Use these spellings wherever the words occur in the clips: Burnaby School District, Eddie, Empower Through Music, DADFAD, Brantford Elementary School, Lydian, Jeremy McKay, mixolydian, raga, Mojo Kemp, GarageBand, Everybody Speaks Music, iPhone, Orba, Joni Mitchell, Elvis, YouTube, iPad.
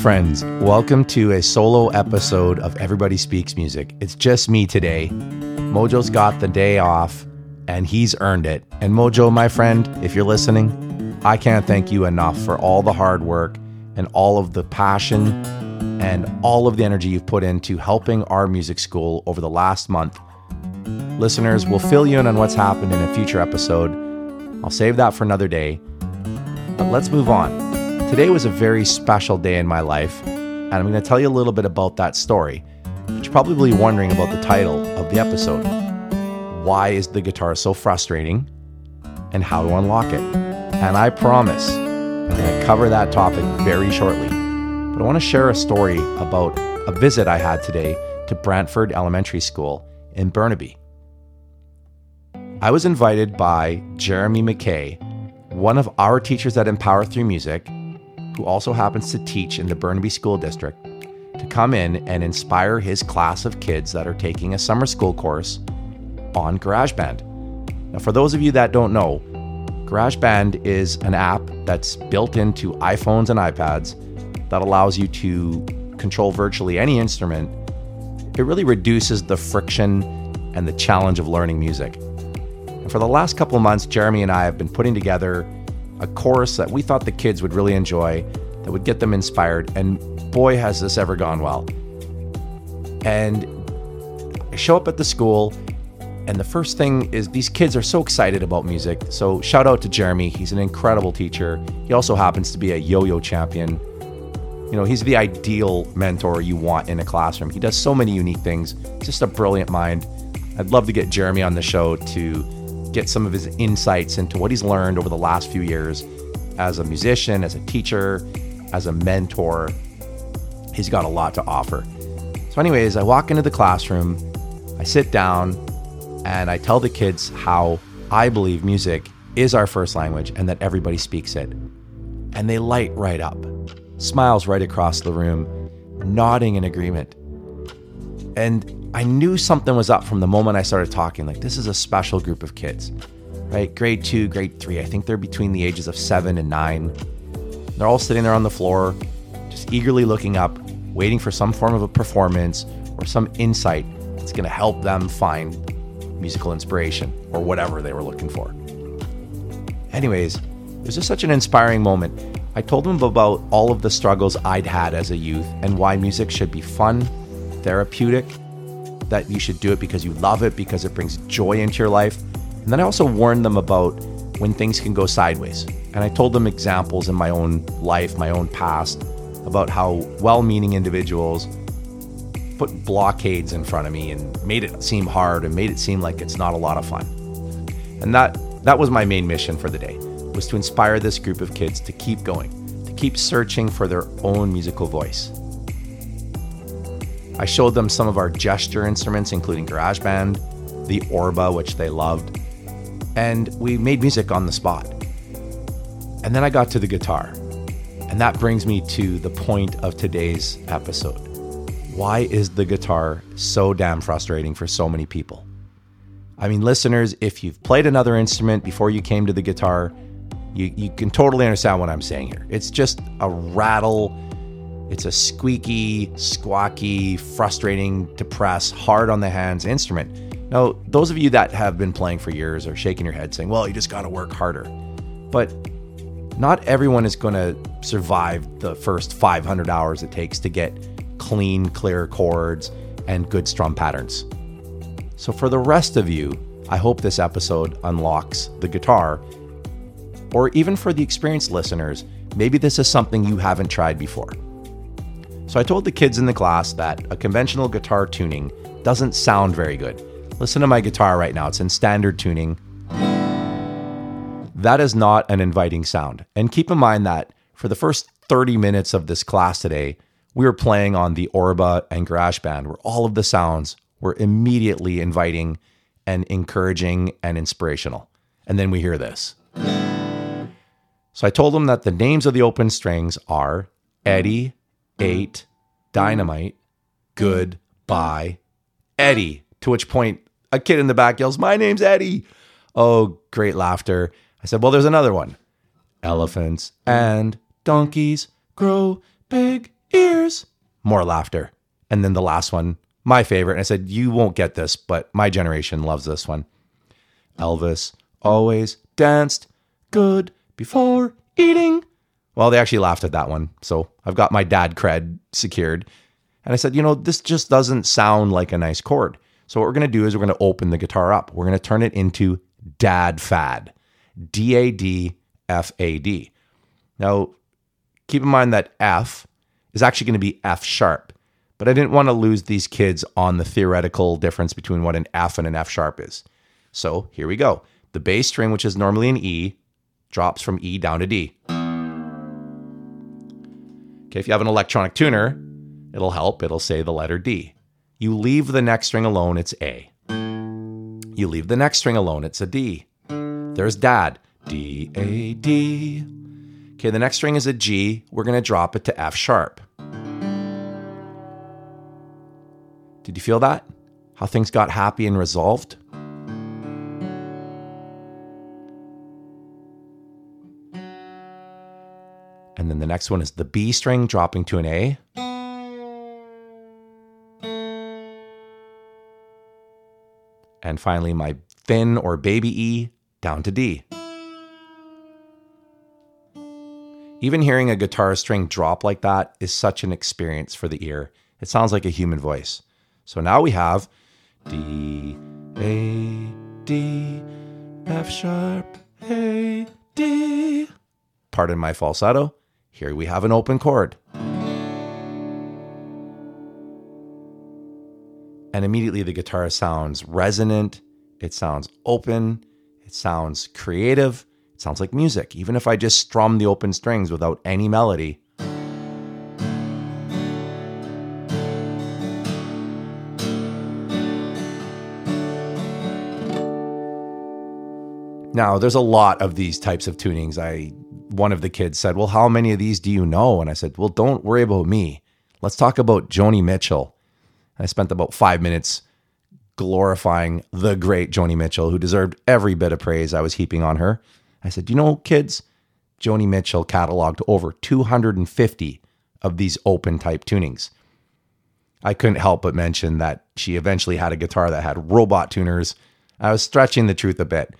friends, welcome to a solo episode of Everybody Speaks Music. It's just me today. Mojo's got the day off, and he's earned it. And Mojo, my friend, if you're listening, I can't thank you enough for all the hard work and all of the passion and all of the energy you've put into helping our music school over the last month. Listeners, we'll fill you in on what's happened in a future episode. I'll save that for another day, but let's move on. Today was a very special day in my life, and I'm going to tell you a little bit about that story, but you're probably wondering about the title of the episode. Why is the guitar so frustrating, and how to unlock it? And I promise I'm going to cover that topic very shortly, but I want to share a story about a visit I had today to Brantford Elementary School in Burnaby. I was invited by Jeremy McKay, one of our teachers at Empower Through Music, who also happens to teach in the Burnaby School District, to come in and inspire his class of kids that are taking a summer school course on GarageBand. Now, for those of you that don't know, GarageBand is an app that's built into iPhones and iPads that allows you to control virtually any instrument. It really reduces the friction and the challenge of learning music. And for the last couple months, Jeremy and I have been putting together a course that we thought the kids would really enjoy, that would get them inspired, and boy has this ever gone well. And I show up at the school, and the first thing is these kids are so excited about music, so shout out to Jeremy, he's an incredible teacher. He also happens to be a yo-yo champion. You know, he's the ideal mentor you want in a classroom. He does so many unique things, just a brilliant mind. I'd love to get Jeremy on the show to get some of his insights into what he's learned over the last few years as a musician, as a teacher, as a mentor. He's got a lot to offer. So anyways, I walk into the classroom, I sit down, and I tell the kids how I believe music is our first language and that everybody speaks it. And they light right up, smiles right across the room, nodding in agreement. And I knew something was up from the moment I started talking. Like, this is a special group of kids, right? Grade 2, grade 3. I think they're between the ages of 7 and 9. They're all sitting there on the floor, just eagerly looking up, waiting for some form of a performance or some insight that's going to help them find musical inspiration or whatever they were looking for. Anyways, it was just such an inspiring moment. I told them about all of the struggles I'd had as a youth and why music should be fun, therapeutic, that you should do it because you love it, because it brings joy into your life. And then I also warned them about when things can go sideways. And I told them examples in my own life, my own past, about how well-meaning individuals put blockades in front of me and made it seem hard and made it seem like it's not a lot of fun. And that was my main mission for the day, was to inspire this group of kids to keep going, to keep searching for their own musical voice. I showed them some of our gesture instruments, including GarageBand, the Orba, which they loved, and we made music on the spot. And then I got to the guitar. And that brings me to the point of today's episode. Why is the guitar so damn frustrating for so many people? I mean, listeners, if you've played another instrument before you came to the guitar, you can totally understand what I'm saying here. It's just a rattle. It's a squeaky, squawky, frustrating to press, hard on the hands instrument. Now, those of you that have been playing for years are shaking your head saying, well, you just gotta work harder. But not everyone is gonna survive the first 500 hours it takes to get clean, clear chords and good strum patterns. So for the rest of you, I hope this episode unlocks the guitar. Or even for the experienced listeners, maybe this is something you haven't tried before. So I told the kids in the class that a conventional guitar tuning doesn't sound very good. Listen to my guitar right now. It's in standard tuning. That is not an inviting sound. And keep in mind that for the first 30 minutes of this class today, we were playing on the Orba and GarageBand, where all of the sounds were immediately inviting and encouraging and inspirational. And then we hear this. So I told them that the names of the open strings are Eddie, 8, dynamite, good, bye, Eddie. To which point, a kid in the back yells, "My name's Eddie." Oh, great laughter. I said, well, there's another one. Elephants and donkeys grow big ears. more laughter. And then the last one, my favorite, and I said, you won't get this, but my generation loves this one. Elvis always danced good before eating. Well, they actually laughed at that one. So I've got my dad cred secured. And I said, you know, this just doesn't sound like a nice chord. So what we're going to do is we're going to open the guitar up. We're going to turn it into DADFAD. DADFAD. Now, keep in mind that F is actually going to be F sharp. But I didn't want to lose these kids on the theoretical difference between what an F and an F sharp is. So here we go. The bass string, which is normally an E, drops from E down to D. Okay, if you have an electronic tuner, it'll help. It'll say the letter D. You leave the next string alone, it's A. You leave the next string alone, it's a D. There's dad. D-A-D. Okay, the next string is a G. We're going to drop it to F sharp. Did you feel that? How things got happy and resolved? And then the next one is the B string dropping to an A. And finally, my thin or baby E down to D. Even hearing a guitar string drop like that is such an experience for the ear. It sounds like a human voice. So now we have D, A, D, F sharp, A, D. Pardon my falsetto. Here we have an open chord. And immediately the guitar sounds resonant, it sounds open, it sounds creative, it sounds like music, even if I just strum the open strings without any melody. Now, there's a lot of these types of tunings. One of the kids said, well, how many of these do you know? And I said, well, don't worry about me. Let's talk about Joni Mitchell. I spent about 5 minutes glorifying the great Joni Mitchell, who deserved every bit of praise I was heaping on her. I said, you know, kids, Joni Mitchell cataloged over 250 of these open type tunings. I couldn't help but mention that she eventually had a guitar that had robot tuners. I was stretching the truth a bit,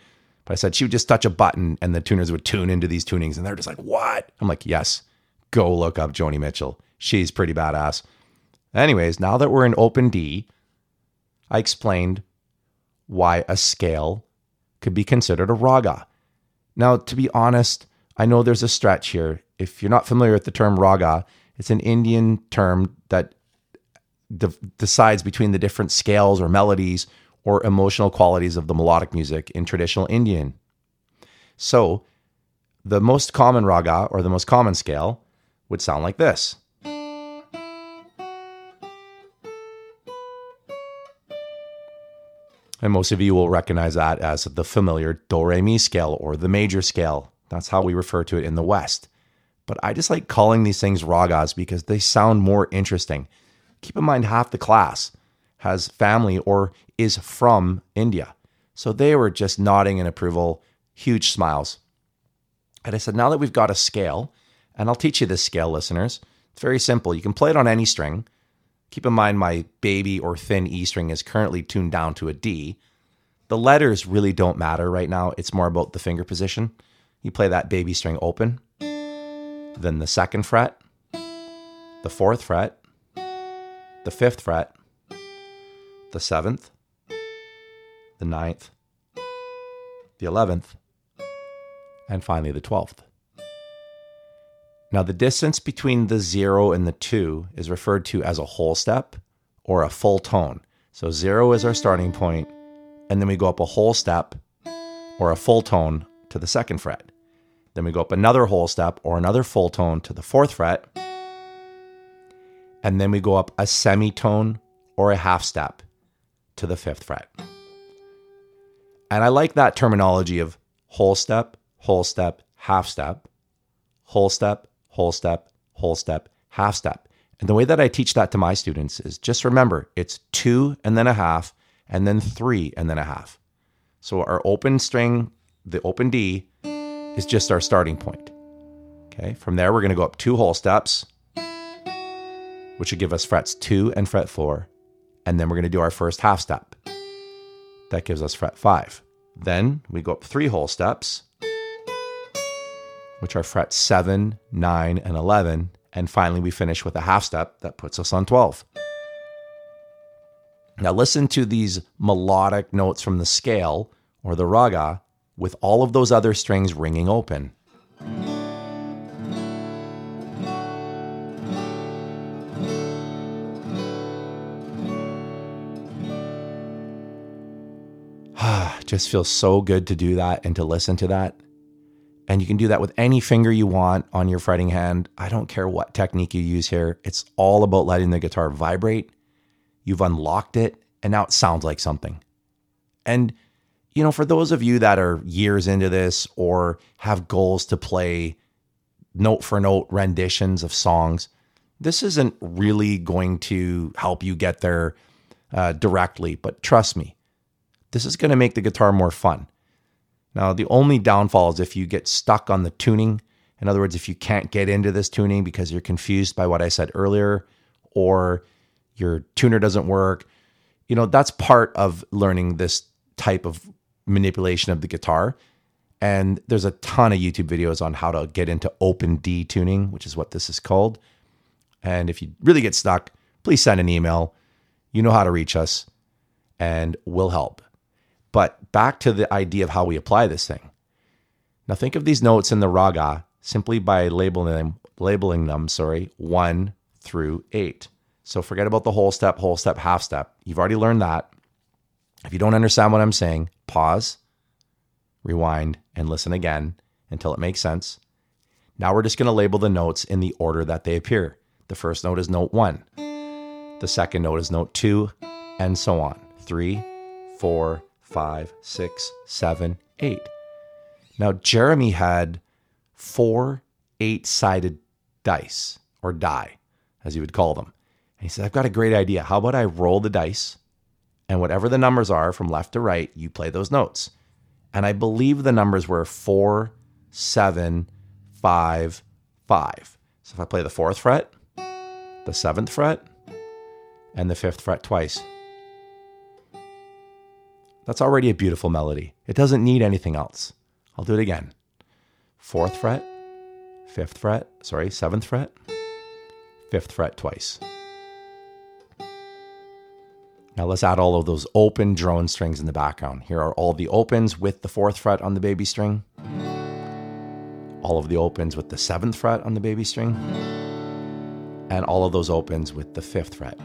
but I said she would just touch a button and the tuners would tune into these tunings. And they're just like, what? I'm like, yes, go look up Joni Mitchell. She's pretty badass. Anyways, now that we're in open D, I explained why a scale could be considered a raga. Now, to be honest, I know there's a stretch here. If you're not familiar with the term raga, it's an Indian term that decides between the different scales or melodies or emotional qualities of the melodic music in traditional Indian. So the most common raga, or the most common scale, would sound like this. And most of you will recognize that as the familiar do-re-mi scale or the major scale. That's how we refer to it in the West. But I just like calling these things ragas because they sound more interesting. Keep in mind, half the class has family or is from India. So they were just nodding in approval, huge smiles. And I said, now that we've got a scale, and I'll teach you this scale, listeners. It's very simple. You can play it on any string. Keep in mind my baby or thin E string is currently tuned down to a D. The letters really don't matter right now. It's more about the finger position. You play that baby string open, then the second fret, the fourth fret, the fifth fret, the seventh, the ninth, the 11th, and finally the 12th. Now, the distance between the 0 and the 2 is referred to as a whole step or a full tone. So 0 is our starting point, and then we go up a whole step or a full tone to the 2nd fret. Then we go up another whole step or another full tone to the 4th fret, and then we go up a semitone or a half step to the 5th fret. And I like that terminology of whole step, half step, whole step, whole step, whole step, half step. And the way that I teach that to my students is just remember, it's 2 and then a half, and then 3 and then a half. So our open string, the open D, is just our starting point. Okay, from there, we're going to go up 2 whole steps. which would give us frets 2 and fret 4. And then we're going to do our first half step. That gives us fret 5. Then we go up 3 whole steps, which are frets 7, 9, and 11. And finally, we finish with a half step that puts us on 12. Now listen to these melodic notes from the scale or the raga with all of those other strings ringing open. Just feels so good to do that and to listen to that. And you can do that with any finger you want on your fretting hand. I don't care what technique you use here. It's all about letting the guitar vibrate. You've unlocked it, and now it sounds like something. And, you know, for those of you that are years into this or have goals to play note for note renditions of songs, this isn't really going to help you get there directly. But trust me, this is going to make the guitar more fun. Now, the only downfall is if you get stuck on the tuning. In other words, if you can't get into this tuning because you're confused by what I said earlier, or your tuner doesn't work, you know, that's part of learning this type of manipulation of the guitar. And there's a ton of YouTube videos on how to get into open D tuning, which is what this is called. And if you really get stuck, please send an email. You know how to reach us and we'll help. But back to the idea of how we apply this thing. Now think of these notes in the raga simply by labeling them, 1 through 8. So forget about the whole step, half step. You've already learned that. If you don't understand what I'm saying, pause, rewind, and listen again until it makes sense. Now we're just going to label the notes in the order that they appear. The first note is note 1. The second note is note 2, and so on. 3, 4. 5, 6, 7, 8. Now, Jeremy had 4 8-sided dice, or die, as he would call them. And he said, I've got a great idea. How about I roll the dice, and whatever the numbers are from left to right, you play those notes. And I believe the numbers were 4, 7, 5, 5. So if I play the 4th fret, the 7th fret, and the 5th fret twice, that's already a beautiful melody. It doesn't need anything else. I'll do it again. 4th fret, 5th fret, 7th fret, 5th fret twice. Now let's add all of those open drone strings in the background. Here are all the opens with the 4th fret on the baby string. All of the opens with the 7th fret on the baby string. And all of those opens with the 5th fret.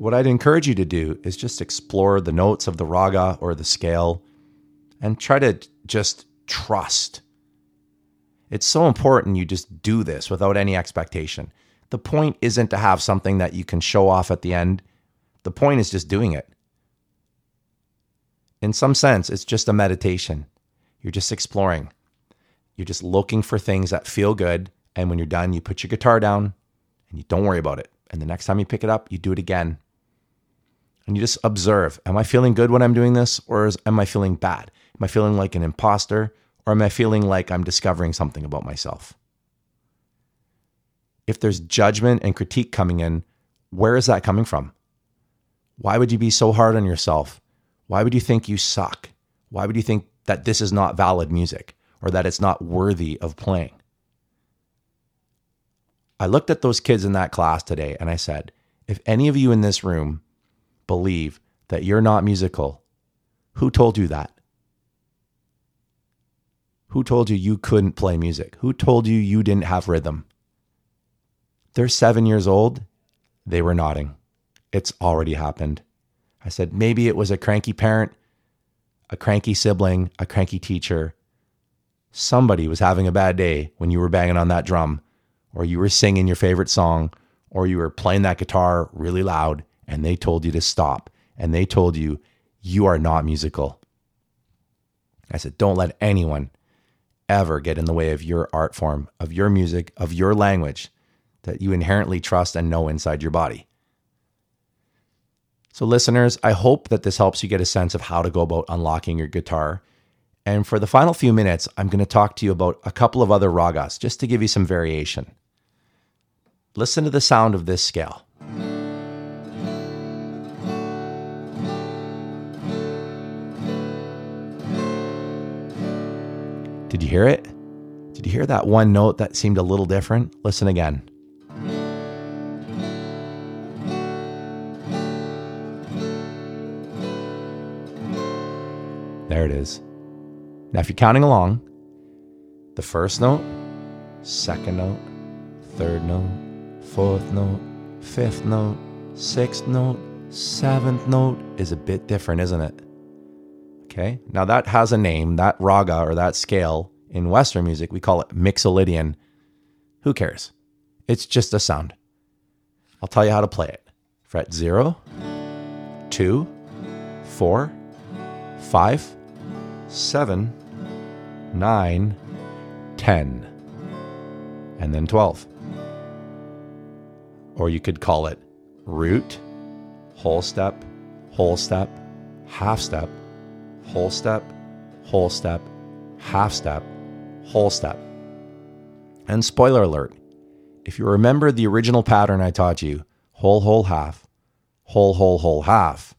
What I'd encourage you to do is just explore the notes of the raga or the scale and try to just trust. It's so important you just do this without any expectation. The point isn't to have something that you can show off at the end. The point is just doing it. In some sense, it's just a meditation. You're just exploring. You're just looking for things that feel good. And when you're done, you put your guitar down and you don't worry about it. And the next time you pick it up, you do it again. And you just observe, am I feeling good when I'm doing this, or am I feeling bad? Am I feeling like an imposter, or am I feeling like I'm discovering something about myself? If there's judgment and critique coming in, where is that coming from? Why would you be so hard on yourself? Why would you think you suck? Why would you think that this is not valid music, or that it's not worthy of playing? I looked at those kids in that class today and I said, if any of you in this room believe that you're not musical, who told you that? Who told you you couldn't play music? Who told you you didn't have rhythm? They're 7 years old. They were nodding. It's already happened. I said, maybe it was a cranky parent, a cranky sibling, a cranky teacher. Somebody was having a bad day when you were banging on that drum, or you were singing your favorite song, or you were playing that guitar really loud. And they told you to stop. And they told you, you are not musical. I said, don't let anyone ever get in the way of your art form, of your music, of your language. that you inherently trust and know inside your body. So listeners, I hope that this helps you get a sense of how to go about unlocking your guitar. And for the final few minutes, I'm going to talk to you about a couple of other ragas, just to give you some variation. Listen to the sound of this scale. Did you hear it? Did you hear that one note that seemed a little different? Listen again. There it is. Now, if you're counting along, the first note, second note, third note, fourth note, fifth note, sixth note, seventh note is a bit different, isn't it? Okay. Now that has a name, that raga or that scale. In Western music, we call it mixolydian. Who cares? It's just a sound. I'll tell you how to play it. Fret 0, 2, 4, 5, 7, 9, 10, and then 12. Or you could call it root, whole step, half step, whole step, whole step, half step, whole step. And spoiler alert, if you remember the original pattern I taught you, whole, half, whole, half,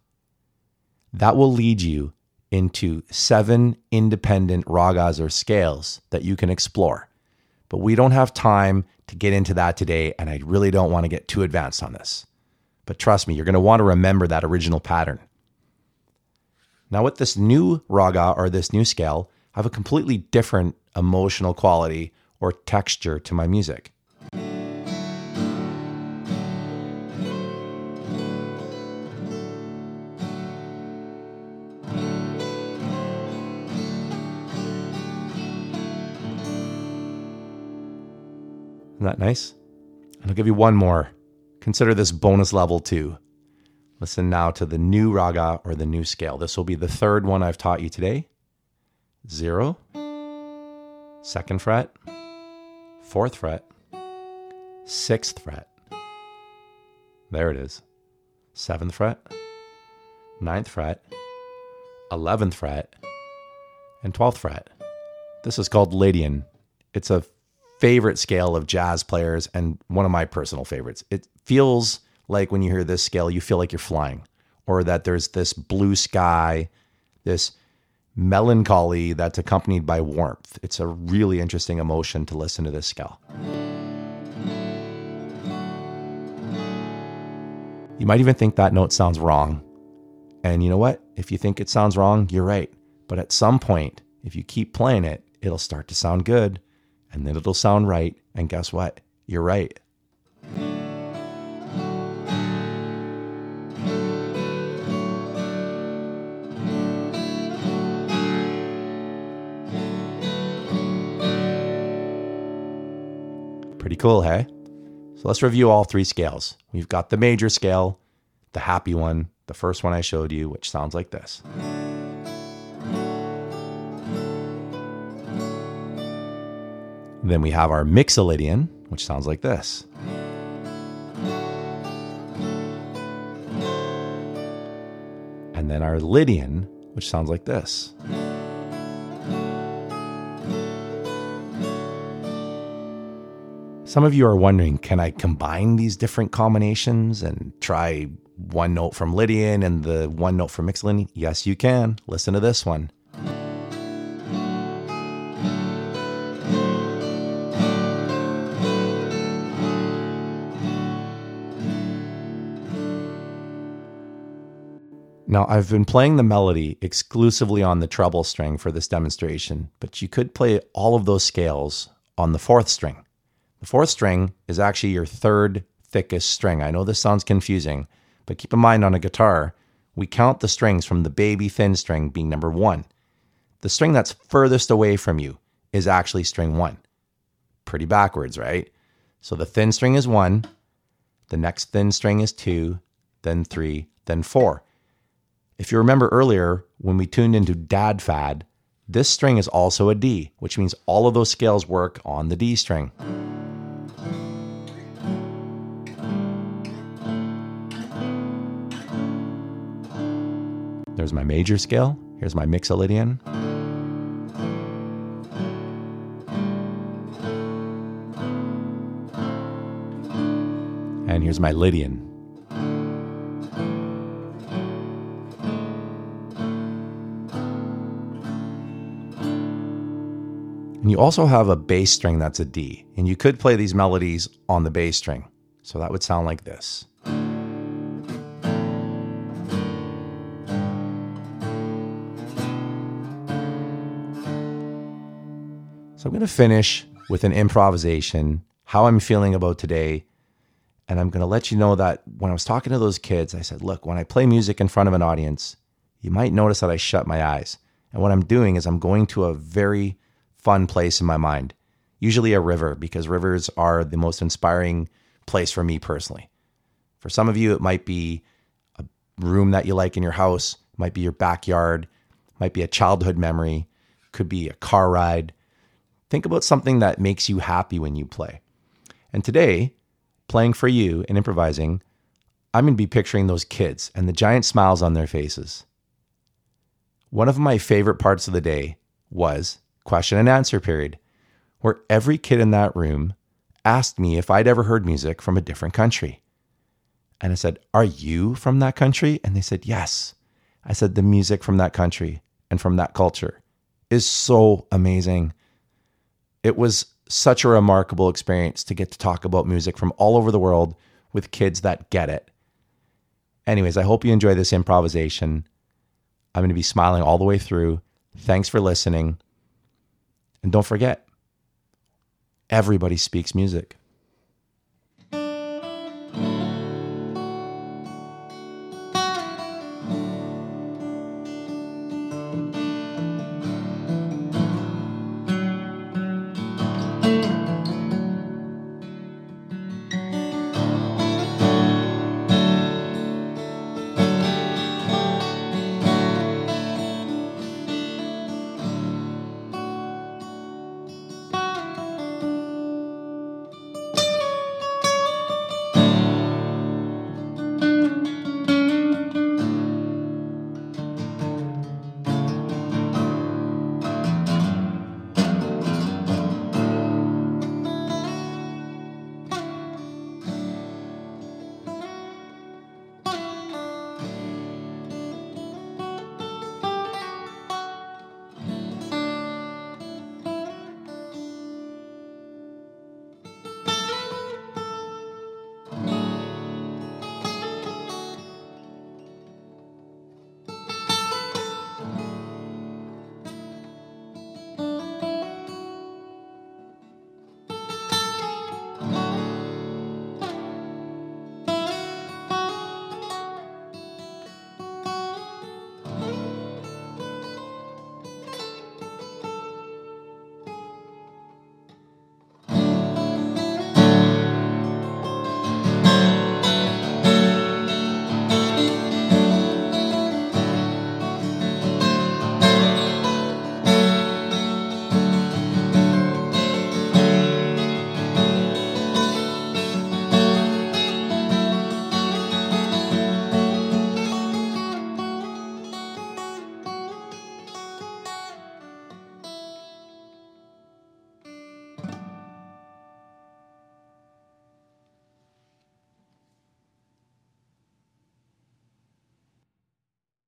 that will lead you into 7 independent ragas or scales that you can explore. But we don't have time to get into that today, and I really don't want to get too advanced on this. But trust me, you're going to want to remember that original pattern. Now with this new raga or this new scale, I have a completely different emotional quality or texture to my music. Isn't that nice? And I'll give you one more. Consider this bonus level 2. Listen now to the new raga or the new scale. This will be the third one I've taught you today. 0, 2nd fret, 4th fret, 6th fret, there it is, 7th fret, 9th fret, 11th fret, and 12th fret. This is called Lydian. It's a favorite scale of jazz players and one of my personal favorites. It feels like when you hear this scale, you feel like you're flying, or that there's this blue sky, this melancholy that's accompanied by warmth. It's a really interesting emotion to listen to this scale. You might even think that note sounds wrong. And you know what? If you think it sounds wrong, you're right. But at some point, if you keep playing it, it'll start to sound good, and then it'll sound right. And guess what? You're right. Pretty cool, hey? So let's review all 3 scales. We've got the major scale, the happy one, the first one I showed you, which sounds like this. Then we have our mixolydian, which sounds like this. And then our Lydian, which sounds like this. Some of you are wondering, can I combine these different combinations and try one note from Lydian and the one note from mixolydian? Yes, you can. Listen to this one. Now, I've been playing the melody exclusively on the treble string for this demonstration, but you could play all of those scales on the 4th string. The 4th string is actually your 3rd thickest string. I know this sounds confusing, but keep in mind on a guitar, we count the strings from the baby thin string being number 1. The string that's furthest away from you is actually string 1. Pretty backwards, right? So the thin string is 1, the next thin string is 2, then 3, then 4. If you remember earlier, when we tuned into DADFAD, this string is also a D, which means all of those scales work on the D string. Here's my major scale. Here's my mixolydian. And here's my Lydian. And you also have a bass string that's a D. And you could play these melodies on the bass string. So that would sound like this. So I'm going to finish with an improvisation, how I'm feeling about today. And I'm going to let you know that when I was talking to those kids, I said, look, when I play music in front of an audience, you might notice that I shut my eyes. And what I'm doing is I'm going to a very fun place in my mind, usually a river, because rivers are the most inspiring place for me personally. For some of you, it might be a room that you like in your house, it might be your backyard, it might be a childhood memory, it could be a car ride. Think about something that makes you happy when you play. And today, playing for you and improvising, I'm going to be picturing those kids and the giant smiles on their faces. One of my favorite parts of the day was question and answer period, where every kid in that room asked me if I'd ever heard music from a different country. And I said, are you from that country? And they said, yes. I said, the music from that country and from that culture is so amazing. It was such a remarkable experience to get to talk about music from all over the world with kids that get it. Anyways, I hope you enjoy this improvisation. I'm going to be smiling all the way through. Thanks for listening. And don't forget, everybody speaks music.